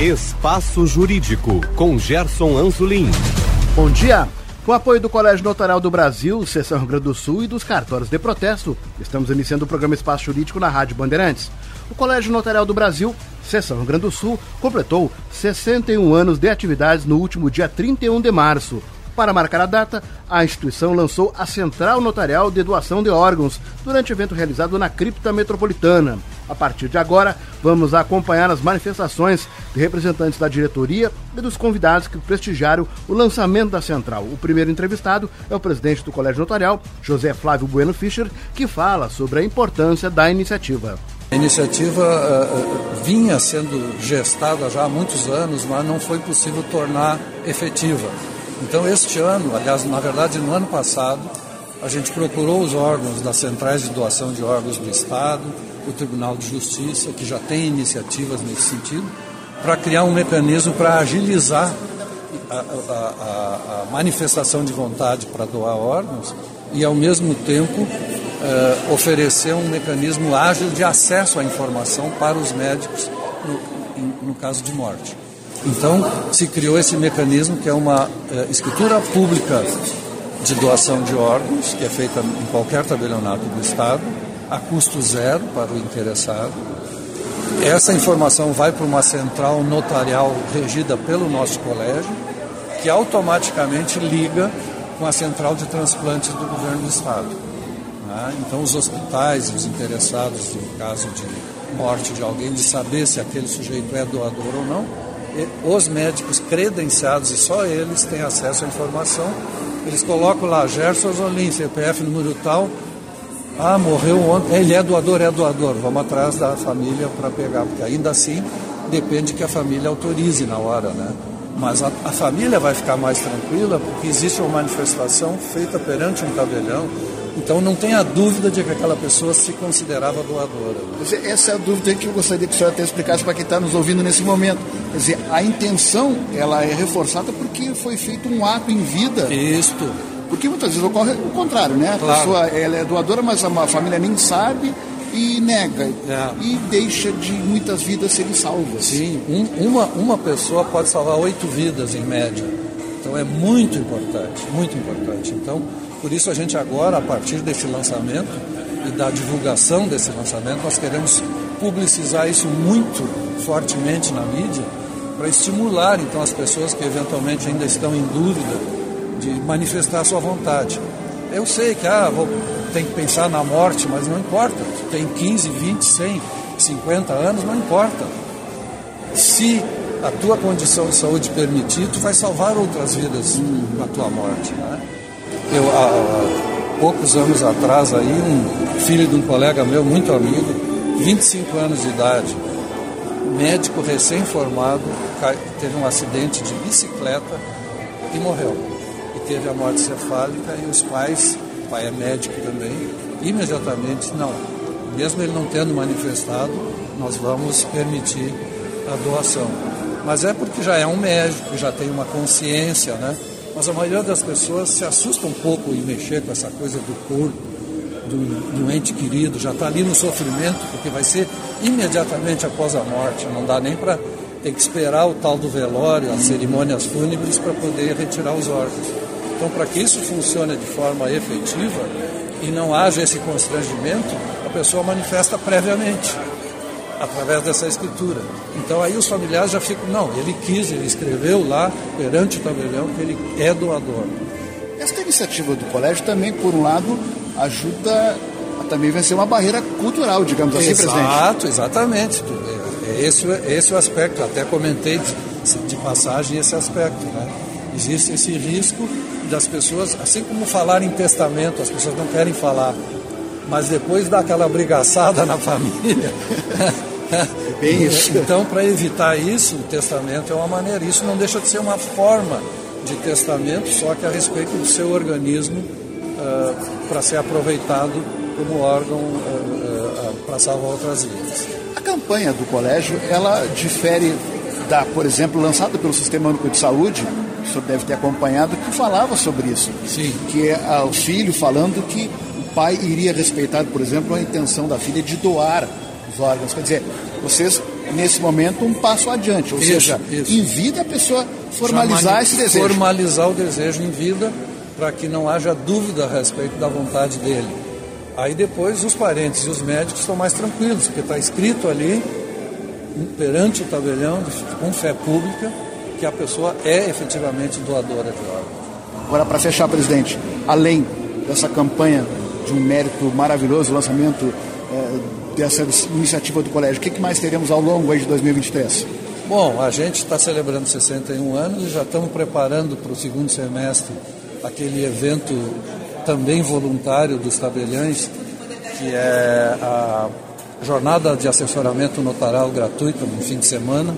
Espaço Jurídico, com Gerson Anzzulin. Bom dia. Com o apoio do Colégio Notarial do Brasil, Seção Rio Grande do Sul e dos Cartórios de Protesto, estamos iniciando o programa Espaço Jurídico na Rádio Bandeirantes. O Colégio Notarial do Brasil, Seção Rio Grande do Sul, completou 61 anos de atividades no último dia 31 de março. Para marcar a data, a instituição lançou a Central Notarial de Doação de Órgãos durante evento realizado na Cripta Metropolitana. A partir de agora, vamos acompanhar as manifestações de representantes da diretoria e dos convidados que prestigiaram o lançamento da Central. O primeiro entrevistado é o presidente do Colégio Notarial, José Flávio Bueno Fischer, que fala sobre a importância da iniciativa. A iniciativa vinha sendo gestada já há muitos anos, mas não foi possível tornar efetiva. Então, este ano, aliás, na verdade, no ano passado, a gente procurou os órgãos das centrais de doação de órgãos do Estado, o Tribunal de Justiça, que já tem iniciativas nesse sentido, para criar um mecanismo para agilizar a manifestação de vontade para doar órgãos e, ao mesmo tempo, oferecer um mecanismo ágil de acesso à informação para os médicos no caso de morte. Então, se criou esse mecanismo que é uma escritura pública de doação de órgãos, que é feita em qualquer tabelionato do Estado, a custo zero para o interessado. Essa informação vai para uma central notarial regida pelo nosso colégio, que automaticamente liga com a central de transplantes do governo do Estado. Então, os hospitais, os interessados no caso de morte de alguém, de saber se aquele sujeito é doador ou não, os médicos credenciados, e só eles têm acesso à informação. Eles colocam lá, Gerson Anzzulin, CPF número tal, morreu ontem, ele é doador, vamos atrás da família para pegar, porque ainda assim depende que a família autorize na hora, né? Mas a família vai ficar mais tranquila, porque existe uma manifestação feita perante um tabelião. Então não tenha dúvida de que aquela pessoa se considerava doadora. Essa é a dúvida que eu gostaria que o senhor até explicasse para quem está nos ouvindo nesse momento. Quer dizer, a intenção, ela é reforçada porque foi feito um ato em vida. Isto. Porque muitas vezes ocorre o contrário, né? Claro. A pessoa ela é doadora, mas a família nem sabe e nega. É. E deixa de muitas vidas serem salvas. Sim, uma pessoa pode salvar 8 vidas em média. Então é muito importante, muito importante. Então, por isso a gente agora, a partir desse lançamento e da divulgação desse lançamento, nós queremos publicizar isso muito fortemente na mídia para estimular, então, as pessoas que eventualmente ainda estão em dúvida de manifestar a sua vontade. Eu sei que tem que pensar na morte, mas não importa. Tem 15, 20, 100, 50 anos, não importa. Se a tua condição de saúde permitir, tu vai salvar outras vidas na tua morte, né? Eu, há poucos anos atrás, aí, um filho de um colega meu, muito amigo, 25 anos de idade, médico recém-formado, teve um acidente de bicicleta e morreu. E teve a morte cefálica e os pais, o pai é médico também, imediatamente, mesmo ele não tendo manifestado, nós vamos permitir a doação. Mas é porque já é um médico, já tem uma consciência, né? Mas a maioria das pessoas se assusta um pouco em mexer com essa coisa do corpo, do ente querido, já está ali no sofrimento, porque vai ser imediatamente após a morte, não dá nem para ter que esperar o tal do velório, as cerimônias fúnebres, para poder retirar os órgãos. Então, para que isso funcione de forma efetiva e não haja esse constrangimento, a pessoa manifesta previamente, através dessa escritura. Então aí os familiares já ficam, ele escreveu lá perante o tabelião que ele é doador. Esta iniciativa do colégio também, por um lado, ajuda a também vencer uma barreira cultural, digamos assim, presidente. Exato, exatamente. Esse é o aspecto, até comentei de passagem esse aspecto, né? Existe esse risco das pessoas, assim como falar em testamento, as pessoas não querem falar, mas depois dá aquela brigaçada na família. Bem isso. Então, para evitar isso, o testamento é uma maneira. Isso não deixa de ser uma forma de testamento, só que a respeito do seu organismo, para ser aproveitado como órgão para salvar outras vidas. A campanha do colégio, ela difere da, por exemplo, lançada pelo Sistema Único de Saúde, que o senhor deve ter acompanhado, que falava sobre isso. Sim. Que é o filho falando que o pai iria respeitar, por exemplo, a intenção da filha de doar os órgãos. Quer dizer, vocês nesse momento, um passo adiante. Ou seja, em vida a pessoa formalizar esse desejo. Formalizar o desejo em vida, para que não haja dúvida a respeito da vontade dele. Aí depois os parentes e os médicos estão mais tranquilos, porque está escrito ali, perante o tabelião, com fé pública, que a pessoa é efetivamente doadora de órgãos. Agora, para fechar, presidente, além dessa campanha de um mérito maravilhoso, o lançamento dessa iniciativa do colégio, o que mais teremos ao longo aí de 2023? Bom, a gente está celebrando 61 anos e já estamos preparando para o segundo semestre aquele evento também voluntário dos tabeliães, que é a jornada de assessoramento notaral gratuito no fim de semana.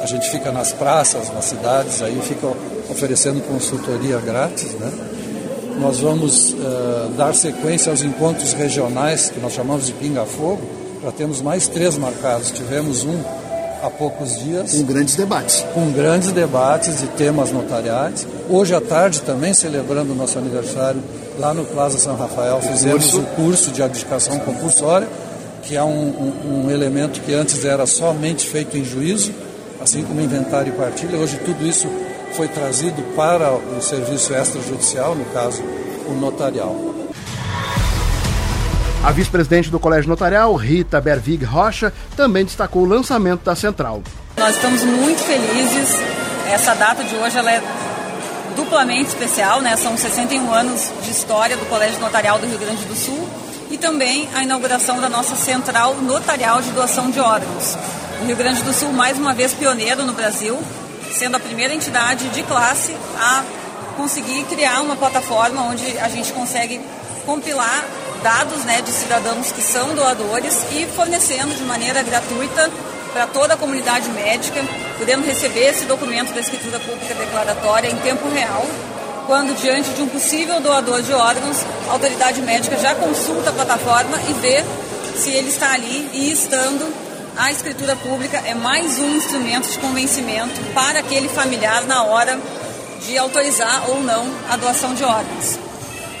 A gente fica nas praças, nas cidades, aí fica oferecendo consultoria grátis, né? Nós vamos dar sequência aos encontros regionais, que nós chamamos de pinga-fogo. Já temos mais 3 marcados. Tivemos um há poucos dias. Com grandes debates. Com grandes debates de temas notariais. Hoje à tarde, também celebrando o nosso aniversário, lá no Plaza São Rafael, fizemos o curso de adjudicação compulsória, que é um elemento que antes era somente feito em juízo, assim como inventário e partilha. Hoje tudo isso foi trazido para o serviço extrajudicial, no caso, o notarial. A vice-presidente do Colégio Notarial, Rita Bervig Rocha, também destacou o lançamento da Central. Nós estamos muito felizes. Essa data de hoje ela é duplamente especial, né? São 61 anos de história do Colégio Notarial do Rio Grande do Sul e também a inauguração da nossa Central Notarial de Doação de Órgãos. O Rio Grande do Sul, mais uma vez, pioneiro no Brasil, sendo a primeira entidade de classe a conseguir criar uma plataforma onde a gente consegue compilar dados, né, de cidadãos que são doadores e fornecendo de maneira gratuita para toda a comunidade médica, podendo receber esse documento da escritura pública declaratória em tempo real, quando diante de um possível doador de órgãos, a autoridade médica já consulta a plataforma e vê se ele está ali e estando. A escritura pública é mais um instrumento de convencimento para aquele familiar na hora de autorizar ou não a doação de órgãos.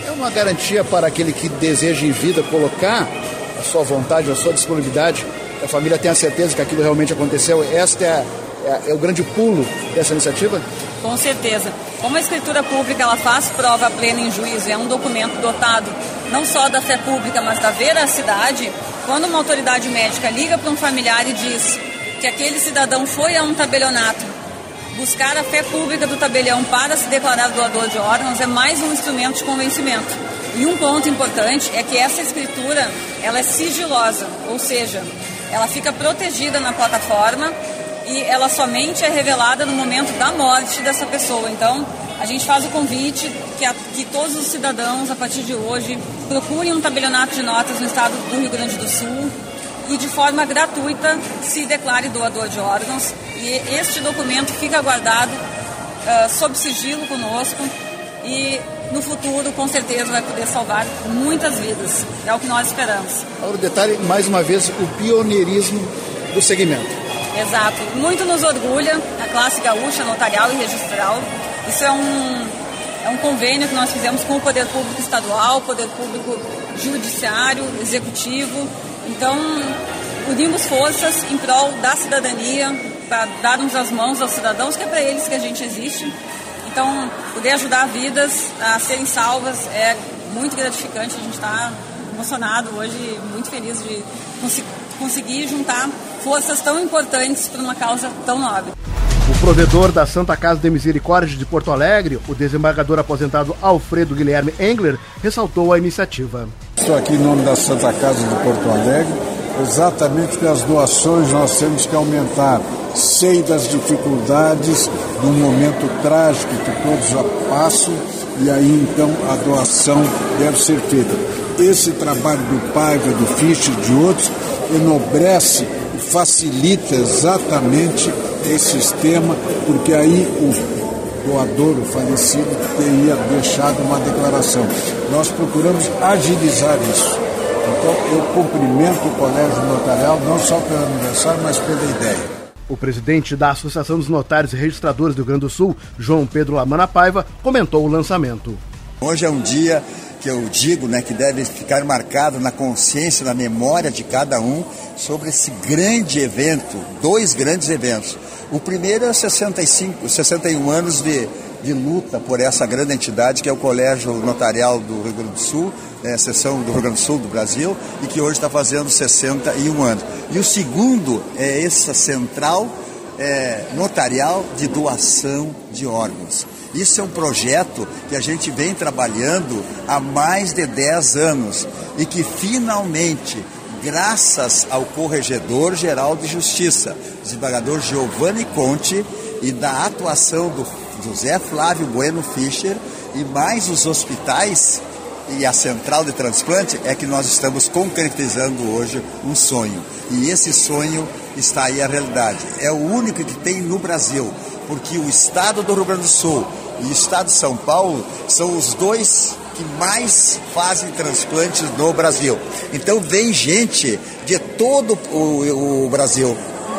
É uma garantia para aquele que deseja em vida colocar a sua vontade, a sua disponibilidade, que a família tenha certeza que aquilo realmente aconteceu. Este é o grande pulo dessa iniciativa? Com certeza. Como a escritura pública ela faz prova plena em juízo, é um documento dotado não só da fé pública, mas da veracidade. Quando uma autoridade médica liga para um familiar e diz que aquele cidadão foi a um tabelionato buscar a fé pública do tabelião para se declarar doador de órgãos, é mais um instrumento de convencimento. E um ponto importante é que essa escritura ela é sigilosa, ou seja, ela fica protegida na plataforma e ela somente é revelada no momento da morte dessa pessoa. Então, a gente faz o convite que todos os cidadãos, a partir de hoje, procurem um tabelionato de notas no estado do Rio Grande do Sul e, de forma gratuita, se declare doador de órgãos. E este documento fica guardado sob sigilo conosco e, no futuro, com certeza, vai poder salvar muitas vidas. É o que nós esperamos. Agora, o detalhe, mais uma vez, o pioneirismo do segmento. Exato. Muito nos orgulha a classe gaúcha, notarial e registral. Isso é um convênio que nós fizemos com o Poder Público Estadual, Poder Público Judiciário, Executivo. Então, unimos forças em prol da cidadania, para darmos as mãos aos cidadãos, que é para eles que a gente existe. Então, poder ajudar vidas a serem salvas é muito gratificante. A gente está emocionado hoje, muito feliz de conseguir juntar forças tão importantes para uma causa tão nobre. O provedor da Santa Casa de Misericórdia de Porto Alegre, o desembargador aposentado Alfredo Guilherme Engler, ressaltou a iniciativa. Estou aqui em nome da Santa Casa de Porto Alegre, exatamente porque as doações nós temos que aumentar. Sei das dificuldades, do momento trágico que todos passam, e aí então a doação deve ser feita. Esse trabalho do Paiva, do Fischer e de outros enobrece e facilita exatamente esse sistema, porque aí o doador, o falecido, teria deixado uma declaração. Nós procuramos agilizar isso. Então, eu cumprimento o Colégio Notarial, não só pelo aniversário, mas pela ideia. O presidente da Associação dos Notários e Registradores do Rio Grande do Sul, João Pedro Lamana Paiva, comentou o lançamento. Hoje é um dia que eu digo, né, que deve ficar marcado na consciência, na memória de cada um sobre esse grande evento, dois grandes eventos. O primeiro é 61 anos de luta por essa grande entidade que é o Colégio Notarial do Rio Grande do Sul, né, seção do Rio Grande do Sul do Brasil, e que hoje está fazendo 61 anos. E o segundo é essa Central Notarial de Doação de Órgãos. Isso é um projeto que a gente vem trabalhando há mais de 10 anos e que finalmente, graças ao Corregedor-Geral de Justiça, desembargador Giovanni Conti, e da atuação do José Flávio Bueno Fischer e mais os hospitais e a central de transplante, é que nós estamos concretizando hoje um sonho. E esse sonho está aí a realidade. É o único que tem no Brasil, porque o estado do Rio Grande do Sul e o estado de São Paulo são os dois que mais fazem transplantes no Brasil. Então vem gente de todo o Brasil,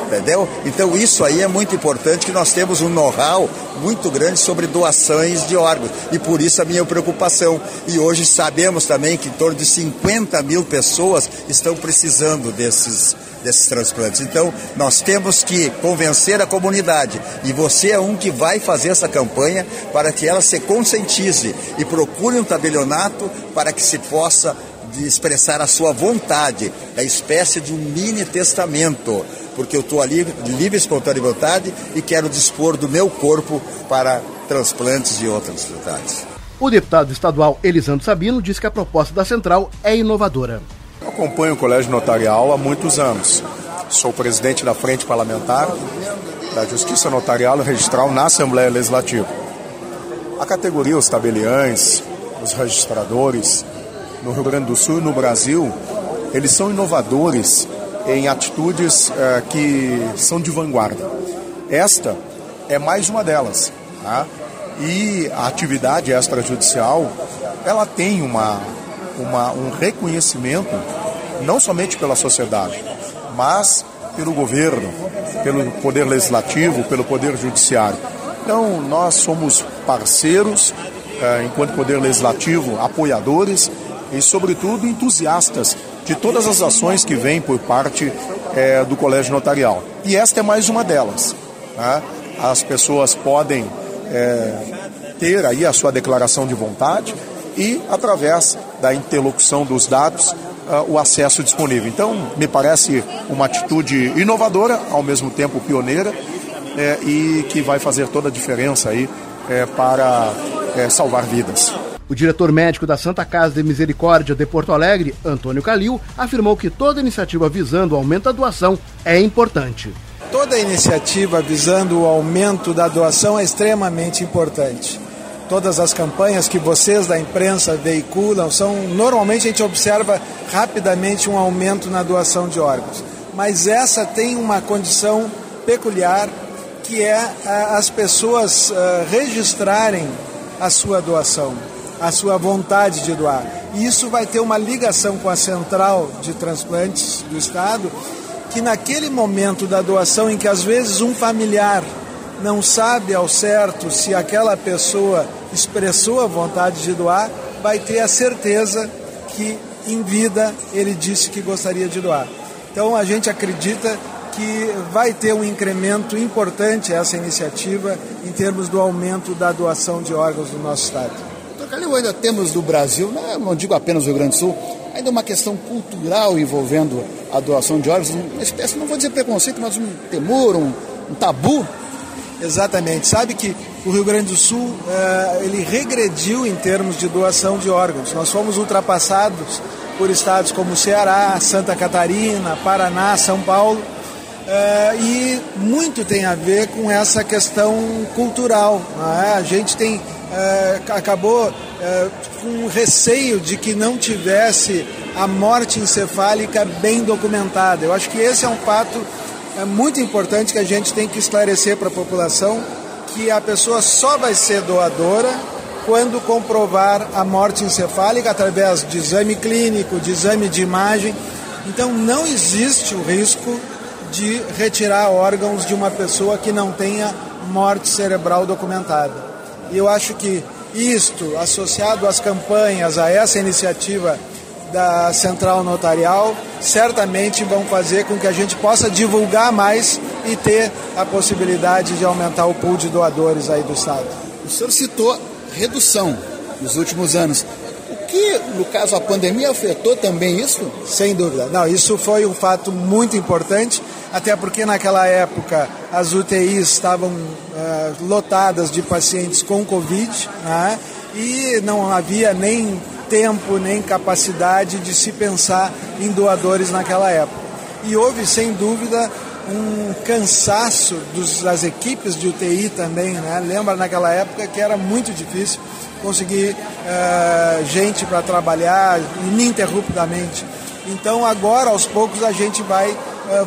entendeu? Então isso aí é muito importante, que nós temos um know-how muito grande sobre doações de órgãos, e por isso a minha preocupação. E hoje sabemos também que em torno de 50 mil pessoas estão precisando desses transplantes. Então, nós temos que convencer a comunidade, e você é um que vai fazer essa campanha para que ela se conscientize e procure um tabelionato para que se possa expressar a sua vontade, a espécie de um mini testamento, porque eu estou ali de livre e espontânea vontade e quero dispor do meu corpo para transplantes e outras atividades. O deputado estadual Elisandro Sabino diz que a proposta da Central é inovadora. Eu acompanho o Colégio Notarial há muitos anos. Sou presidente da Frente Parlamentar da Justiça Notarial e Registral na Assembleia Legislativa. A categoria, os tabeliães, os registradores, no Rio Grande do Sul e no Brasil, eles são inovadores em atitudes que são de vanguarda. Esta é mais uma delas, tá? E a atividade extrajudicial, ela tem um reconhecimento não somente pela sociedade, mas pelo governo, pelo poder legislativo, pelo poder judiciário. Então nós somos parceiros, enquanto poder legislativo, apoiadores e sobretudo entusiastas de todas as ações que vêm por parte do Colégio Notarial. E esta é mais uma delas, tá? As pessoas podem ter aí a sua declaração de vontade e, através da interlocução dos dados, o acesso disponível. Então, me parece uma atitude inovadora, ao mesmo tempo pioneira, e que vai fazer toda a diferença aí, para salvar vidas. O diretor médico da Santa Casa de Misericórdia de Porto Alegre, Antônio Calil, afirmou que toda iniciativa visando o aumento da doação é importante. Toda iniciativa visando o aumento da doação é extremamente importante. Todas as campanhas que vocês da imprensa veiculam, normalmente a gente observa rapidamente um aumento na doação de órgãos. Mas essa tem uma condição peculiar, que é as pessoas registrarem a sua doação, a sua vontade de doar. E isso vai ter uma ligação com a Central de Transplantes do Estado, que naquele momento da doação, em que às vezes um familiar não sabe ao certo se aquela pessoa expressou a vontade de doar, vai ter a certeza que em vida ele disse que gostaria de doar. Então a gente acredita que vai ter um incremento importante essa iniciativa em termos do aumento da doação de órgãos do nosso Estado. Doutor Calil, ainda temos do Brasil, não digo apenas o Rio Grande do Sul, ainda uma questão cultural envolvendo a doação de órgãos, uma espécie, não vou dizer preconceito, mas um temor, um tabu. Exatamente. Sabe que o Rio Grande do Sul, ele regrediu em termos de doação de órgãos. Nós fomos ultrapassados por estados como Ceará, Santa Catarina, Paraná, São Paulo, e muito tem a ver com essa questão cultural, não é? A gente acabou com receio de que não tivesse a morte encefálica bem documentada. Eu acho que esse é um fato muito importante que a gente tem que esclarecer para a população, que a pessoa só vai ser doadora quando comprovar a morte encefálica através de exame clínico, de exame de imagem. Então não existe o risco de retirar órgãos de uma pessoa que não tenha morte cerebral documentada. E eu acho que Isto, associado às campanhas, a essa iniciativa da Central Notarial, certamente vão fazer com que a gente possa divulgar mais e ter a possibilidade de aumentar o pool de doadores aí do estado. O senhor citou redução nos últimos anos. O que, no caso, a pandemia afetou também isso? Sem dúvida. Não, isso foi um fato muito importante, até porque naquela época as UTIs estavam lotadas de pacientes com Covid, né? E não havia nem tempo, nem capacidade de se pensar em doadores naquela época. E houve, sem dúvida, um cansaço das equipes de UTI também, né? Lembra naquela época que era muito difícil conseguir gente para trabalhar ininterruptamente. Então agora, aos poucos, a gente vai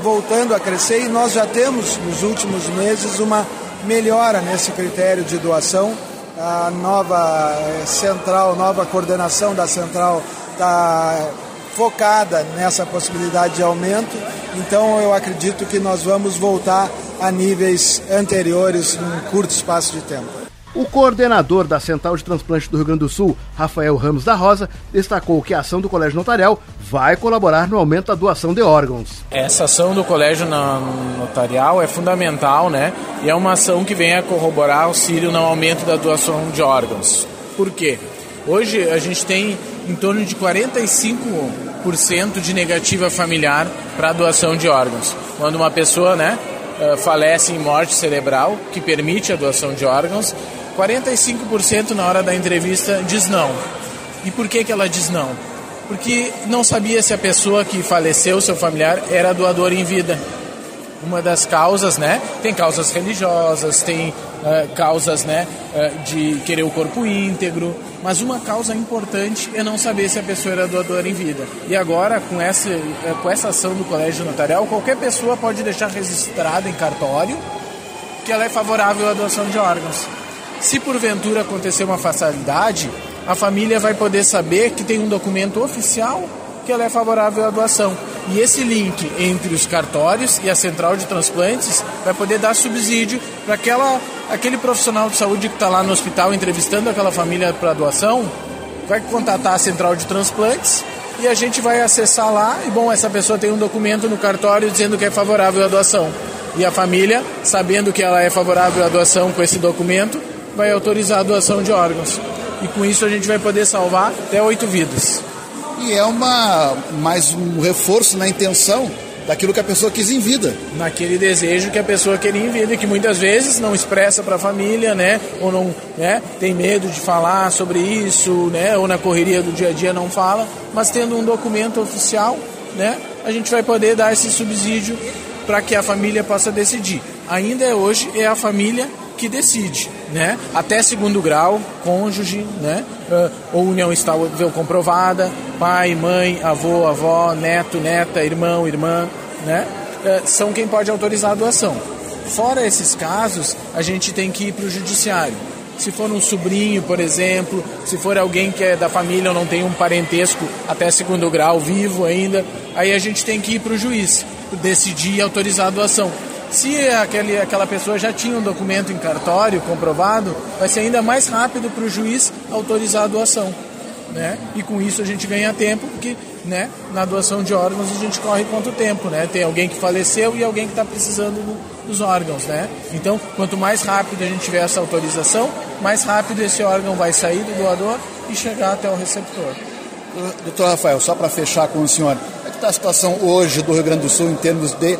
voltando a crescer e nós já temos, nos últimos meses, uma melhora nesse critério de doação. A nova central, nova coordenação da central está focada nessa possibilidade de aumento, então eu acredito que nós vamos voltar a níveis anteriores num curto espaço de tempo. O coordenador da Central de Transplante do Rio Grande do Sul, Rafael Ramos da Rosa, destacou que a ação do Colégio Notarial vai colaborar no aumento da doação de órgãos. Essa ação do Colégio Notarial é fundamental, né? E é uma ação que vem a corroborar auxílio no aumento da doação de órgãos. Por quê? Hoje a gente tem em torno de 45% de negativa familiar para a doação de órgãos. Quando uma pessoa, né, falece em morte cerebral, que permite a doação de órgãos, 45% na hora da entrevista diz não. E por que ela diz não? Porque não sabia se a pessoa que faleceu, seu familiar, era doador em vida. Uma das causas, né? Tem causas religiosas, tem causas, né, de querer o corpo íntegro, mas uma causa importante é não saber se a pessoa era doadora em vida. E agora, com essa ação do Colégio Notarial, qualquer pessoa pode deixar registrada em cartório que ela é favorável à doação de órgãos. Se porventura acontecer uma fatalidade, a família vai poder saber que tem um documento oficial que ela é favorável à doação. E esse link entre os cartórios e a central de transplantes vai poder dar subsídio para aquele profissional de saúde que está lá no hospital entrevistando aquela família para doação, vai contatar a central de transplantes e a gente vai acessar lá e, bom, essa pessoa tem um documento no cartório dizendo que é favorável à doação. E a família, sabendo que ela é favorável à doação com esse documento, vai autorizar a doação de órgãos. E com isso a gente vai poder salvar até 8 vidas. E é mais um reforço na intenção daquilo que a pessoa quis em vida. Naquele desejo que a pessoa queria em vida, que muitas vezes não expressa para a família, né? Ou não, né, tem medo de falar sobre isso, né? Ou na correria do dia a dia não fala. Mas tendo um documento oficial, né, a gente vai poder dar esse subsídio para que a família possa decidir. Ainda hoje é a família que decide, né? Até segundo grau, cônjuge, né? Ou união estável comprovada, pai, mãe, avô, avó, neto, neta, irmão, irmã, né? São quem pode autorizar a doação. Fora esses casos, a gente tem que ir para o judiciário. Se for um sobrinho, por exemplo, se for alguém que é da família ou não tem um parentesco até segundo grau vivo ainda, aí a gente tem que ir para o juiz, decidir e autorizar a doação. Se aquela pessoa já tinha um documento em cartório comprovado, vai ser ainda mais rápido para o juiz autorizar a doação, né? E com isso a gente ganha tempo, porque, né, na doação de órgãos a gente corre quanto tempo, né? Tem alguém que faleceu e alguém que está precisando dos órgãos, né? Então, quanto mais rápido a gente tiver essa autorização, mais rápido esse órgão vai sair do doador e chegar até o receptor. Doutor Rafael, só para fechar com o senhor, como é que está a situação hoje do Rio Grande do Sul em termos de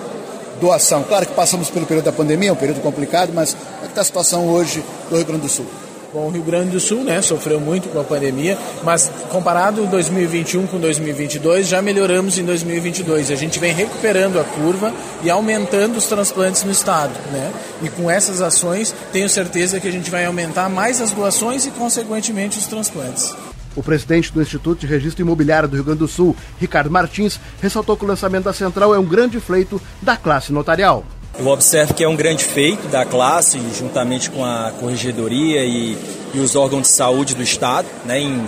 doação? Claro que passamos pelo período da pandemia, um período complicado, mas como é que está a situação hoje do Rio Grande do Sul? Bom, o Rio Grande do Sul, né, sofreu muito com a pandemia, mas comparado 2021 com 2022, já melhoramos em 2022. A gente vem recuperando a curva e aumentando os transplantes no estado, né? E com essas ações, tenho certeza que a gente vai aumentar mais as doações e, consequentemente, os transplantes. O presidente do Instituto de Registro Imobiliário do Rio Grande do Sul, Ricardo Martins, ressaltou que o lançamento da central é um grande feito da classe notarial. Eu observo que é um grande feito da classe, juntamente com a corregedoria e os órgãos de saúde do Estado, né, em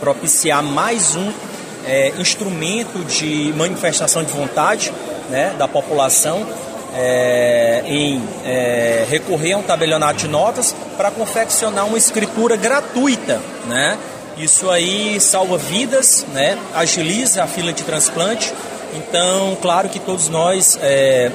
propiciar mais um instrumento de manifestação de vontade, né, da população em recorrer a um tabelionato de notas para confeccionar uma escritura gratuita, né? Isso aí salva vidas, né? Agiliza a fila de transplante. Então, claro que todos nós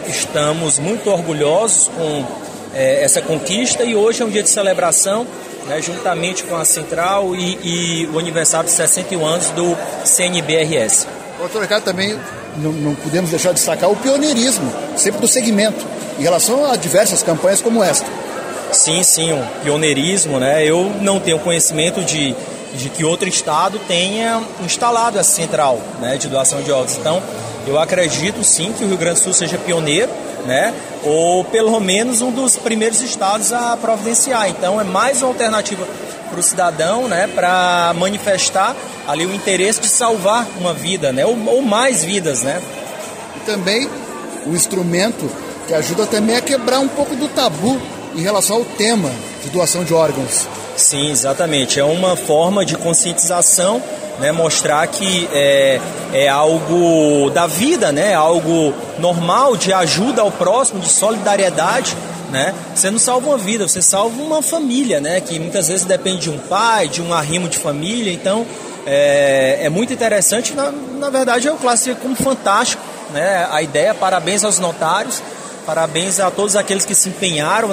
estamos muito orgulhosos com essa conquista, e hoje é um dia de celebração, né, juntamente com a Central e o aniversário de 61 anos do CNBRS. Doutor Ricardo, também não podemos deixar de destacar o pioneirismo, sempre do segmento, em relação a diversas campanhas como esta. Sim, o pioneirismo, né? Eu não tenho conhecimento de que outro estado tenha instalado essa central, né, de doação de órgãos. Então, eu acredito sim que o Rio Grande do Sul seja pioneiro, né, ou pelo menos um dos primeiros estados a providenciar. Então, é mais uma alternativa para o cidadão, né, para manifestar ali o interesse de salvar uma vida, né, ou mais vidas, né. E também um instrumento que ajuda também a quebrar um pouco do tabu em relação ao tema de doação de órgãos. Sim, exatamente. É uma forma de conscientização, né? Mostrar que é algo da vida, né? Algo normal, de ajuda ao próximo, de solidariedade, né? Você não salva uma vida, você salva uma família, né? Que muitas vezes depende de um pai, de um arrimo de família. Então, é muito interessante. Na verdade, eu classifico como fantástico, né? A ideia. Parabéns aos notários, parabéns a todos aqueles que se empenharam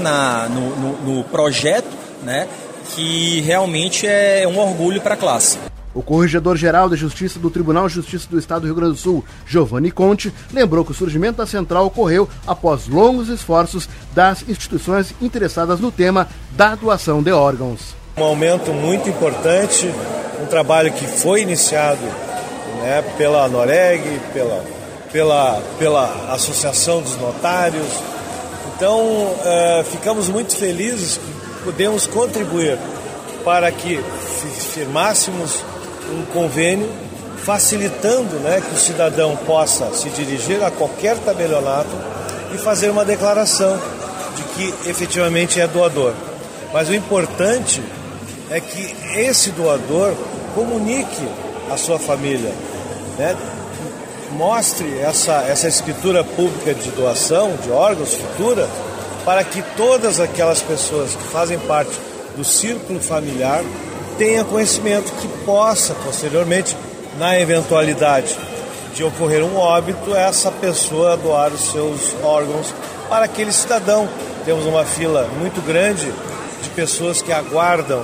no projeto, né? Que realmente é um orgulho para a classe. O Corregedor-Geral da Justiça do Tribunal de Justiça do Estado do Rio Grande do Sul, Giovanni Conti, lembrou que o surgimento da central ocorreu após longos esforços das instituições interessadas no tema da doação de órgãos. Um aumento muito importante, um trabalho que foi iniciado, né, pela Noreg, pela Associação dos Notários. Então, ficamos muito felizes que podemos contribuir para que firmássemos um convênio facilitando, né, que o cidadão possa se dirigir a qualquer tabelionato e fazer uma declaração de que efetivamente é doador. Mas o importante é que esse doador comunique à sua família, né, mostre essa escritura pública de doação de órgãos futura, para que todas aquelas pessoas que fazem parte do círculo familiar tenham conhecimento, que possa, posteriormente, na eventualidade de ocorrer um óbito, essa pessoa doar os seus órgãos para aquele cidadão. Temos uma fila muito grande de pessoas que aguardam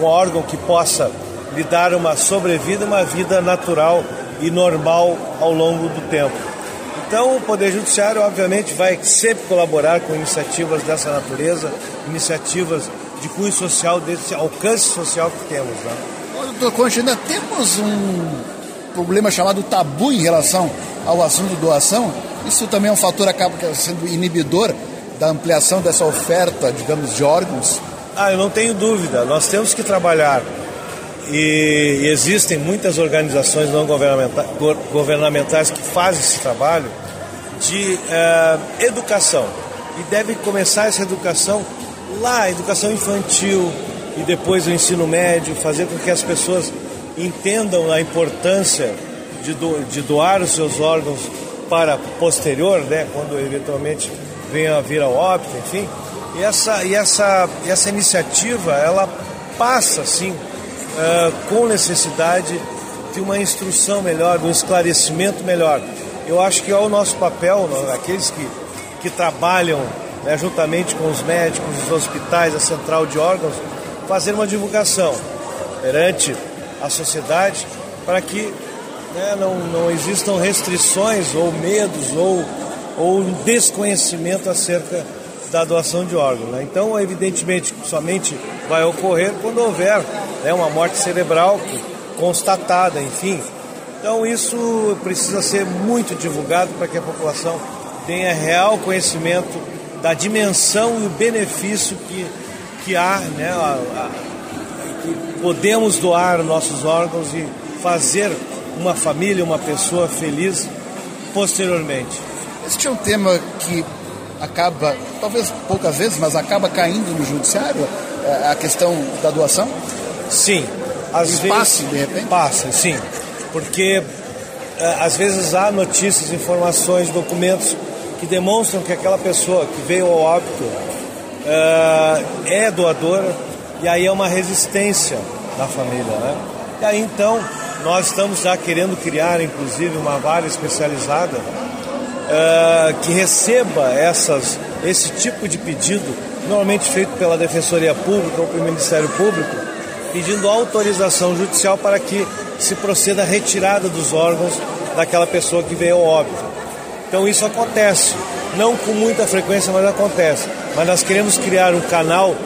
um órgão que possa lhe dar uma sobrevida, uma vida natural e normal ao longo do tempo. Então, o Poder Judiciário, obviamente, vai sempre colaborar com iniciativas dessa natureza, iniciativas de cunho social, desse alcance social que temos. Né? Doutor Conte, ainda temos um problema chamado tabu em relação ao assunto doação. Isso também é um fator que acaba sendo inibidor da ampliação dessa oferta, digamos, de órgãos? Eu não tenho dúvida. Nós temos que trabalhar. E existem muitas organizações não governamentais que fazem esse trabalho de educação. E deve começar essa educação lá, a educação infantil e depois o ensino médio, fazer com que as pessoas entendam a importância de doar os seus órgãos para posterior, né, quando eventualmente venha a vir ao óbito, enfim. E essa iniciativa, ela passa, sim, com necessidade de uma instrução melhor, de um esclarecimento melhor. Eu acho que é o nosso papel, aqueles que trabalham, né, juntamente com os médicos, os hospitais, a central de órgãos, fazer uma divulgação perante a sociedade para que, né, não existam restrições ou medos ou um desconhecimento acerca da doação de órgãos. Né? Então, evidentemente, somente vai ocorrer quando houver, né, uma morte cerebral constatada, enfim. Então, isso precisa ser muito divulgado para que a população tenha real conhecimento da dimensão e o benefício que há, né, que podemos doar nossos órgãos e fazer uma família, uma pessoa feliz posteriormente. Este é um tema que acaba, talvez poucas vezes, mas acaba caindo no judiciário, a questão da doação? Sim. Às vezes passa, de repente? Passa, sim. Porque às vezes há notícias, informações, documentos que demonstram que aquela pessoa que veio ao óbito é doadora, e aí é uma resistência da família, né? E aí então nós estamos já querendo criar inclusive uma vara especializada que receba esse tipo de pedido, normalmente feito pela Defensoria Pública ou pelo Ministério Público, pedindo autorização judicial para que se proceda a retirada dos órgãos daquela pessoa que veio ao óbito. Então isso acontece, não com muita frequência, mas acontece. Mas nós queremos criar um canal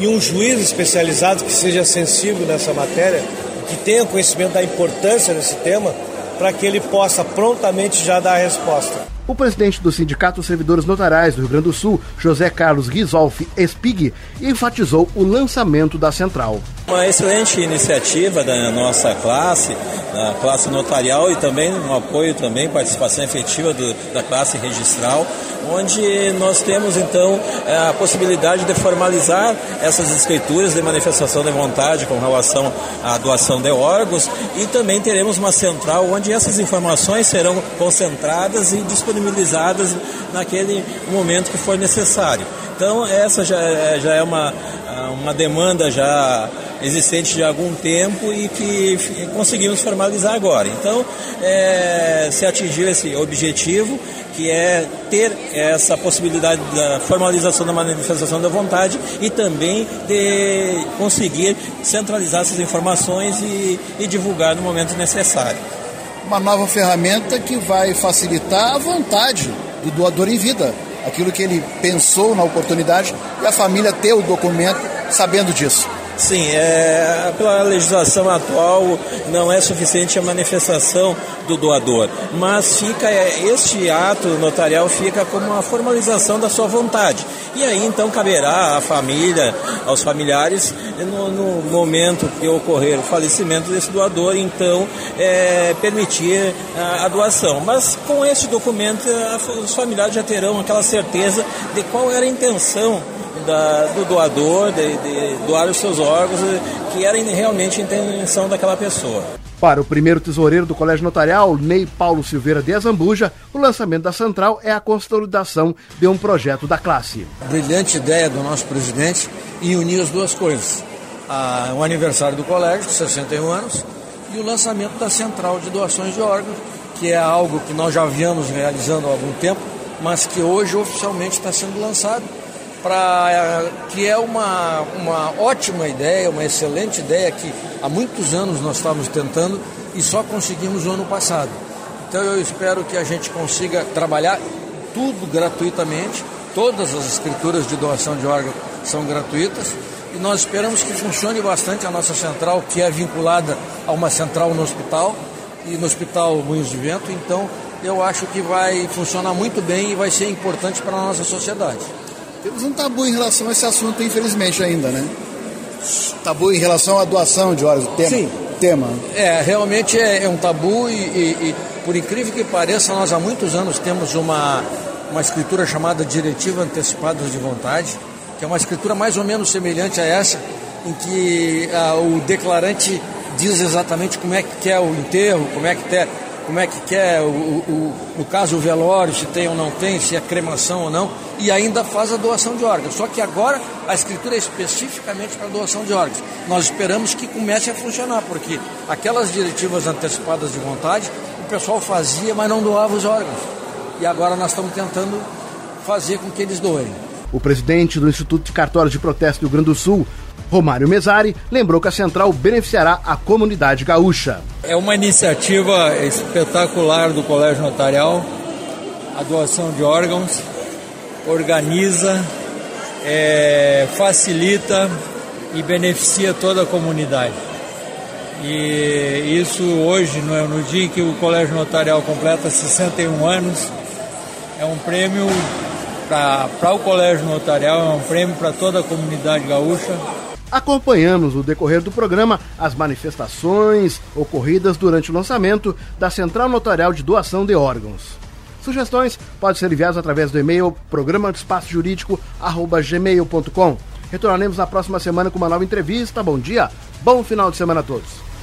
e um juiz especializado que seja sensível nessa matéria, que tenha conhecimento da importância desse tema, para que ele possa prontamente já dar a resposta. O presidente do Sindicato dos Servidores Notariais do Rio Grande do Sul, José Carlos Risolfi Espigui, enfatizou o lançamento da central. Uma excelente iniciativa da nossa classe, da classe notarial, e também um apoio, também participação efetiva da classe registral, onde nós temos então a possibilidade de formalizar essas escrituras de manifestação de vontade com relação à doação de órgãos, e também teremos uma central onde essas informações serão concentradas e disponibilizadas naquele momento que for necessário. Então essa já é uma demanda já existente de algum tempo e que conseguimos formalizar agora. Então, se atingiu esse objetivo, que é ter essa possibilidade da formalização da manifestação da vontade e também de conseguir centralizar essas informações e divulgar no momento necessário. Uma nova ferramenta que vai facilitar a vontade do doador em vida, aquilo que ele pensou na oportunidade, e a família ter o documento sabendo disso. Sim, pela legislação atual não é suficiente a manifestação do doador, mas este ato notarial fica como uma formalização da sua vontade. E aí então caberá à família, aos familiares, no momento que ocorrer o falecimento desse doador, então permitir a doação. Mas com este documento os familiares já terão aquela certeza de qual era a intenção do doador, de doar os seus órgãos, que era realmente a intenção daquela pessoa. Para o primeiro tesoureiro do Colégio Notarial, Ney Paulo Silveira de Azambuja, o lançamento da central é a consolidação de um projeto da classe. Brilhante ideia do nosso presidente em unir as duas coisas, o aniversário do colégio, 61 anos, e o lançamento da central de doações de órgãos, que é algo que nós já viemos realizando há algum tempo, mas que hoje oficialmente está sendo lançado, que é uma ótima ideia, uma excelente ideia que há muitos anos nós estávamos tentando e só conseguimos no ano passado. Então eu espero que a gente consiga trabalhar tudo gratuitamente, todas as escrituras de doação de órgãos são gratuitas, e nós esperamos que funcione bastante a nossa central, que é vinculada a uma central no hospital, e no Hospital Muinhos de Vento. Então eu acho que vai funcionar muito bem e vai ser importante para a nossa sociedade. Temos um tabu em relação a esse assunto, infelizmente, ainda, né? Tabu em relação à doação de órgãos, tema. Realmente é um tabu e, por incrível que pareça, nós há muitos anos temos uma escritura chamada Diretiva Antecipada de Vontade, que é uma escritura mais ou menos semelhante a essa, em que o declarante diz exatamente como é que quer o enterro, como é que quer, no caso o velório, se tem ou não tem, se é cremação ou não, e ainda faz a doação de órgãos. Só que agora a escritura é especificamente para a doação de órgãos. Nós esperamos que comece a funcionar, porque aquelas diretivas antecipadas de vontade, o pessoal fazia, mas não doava os órgãos. E agora nós estamos tentando fazer com que eles doem. O presidente do Instituto de Cartórios de Protesto do Rio Grande do Sul, Romário Mesari, lembrou que a central beneficiará a comunidade gaúcha. É uma iniciativa espetacular do Colégio Notarial, a doação de órgãos, organiza, facilita e beneficia toda a comunidade. E isso hoje, no dia em que o Colégio Notarial completa 61 anos, é um prêmio para o Colégio Notarial, é um prêmio para toda a comunidade gaúcha. Acompanhamos no decorrer do programa as manifestações ocorridas durante o lançamento da Central Notarial de Doação de Órgãos. Sugestões podem ser enviadas através do e-mail programadoespaçojurídico@gmail.com. Retornaremos na próxima semana com uma nova entrevista. Bom dia, bom final de semana a todos.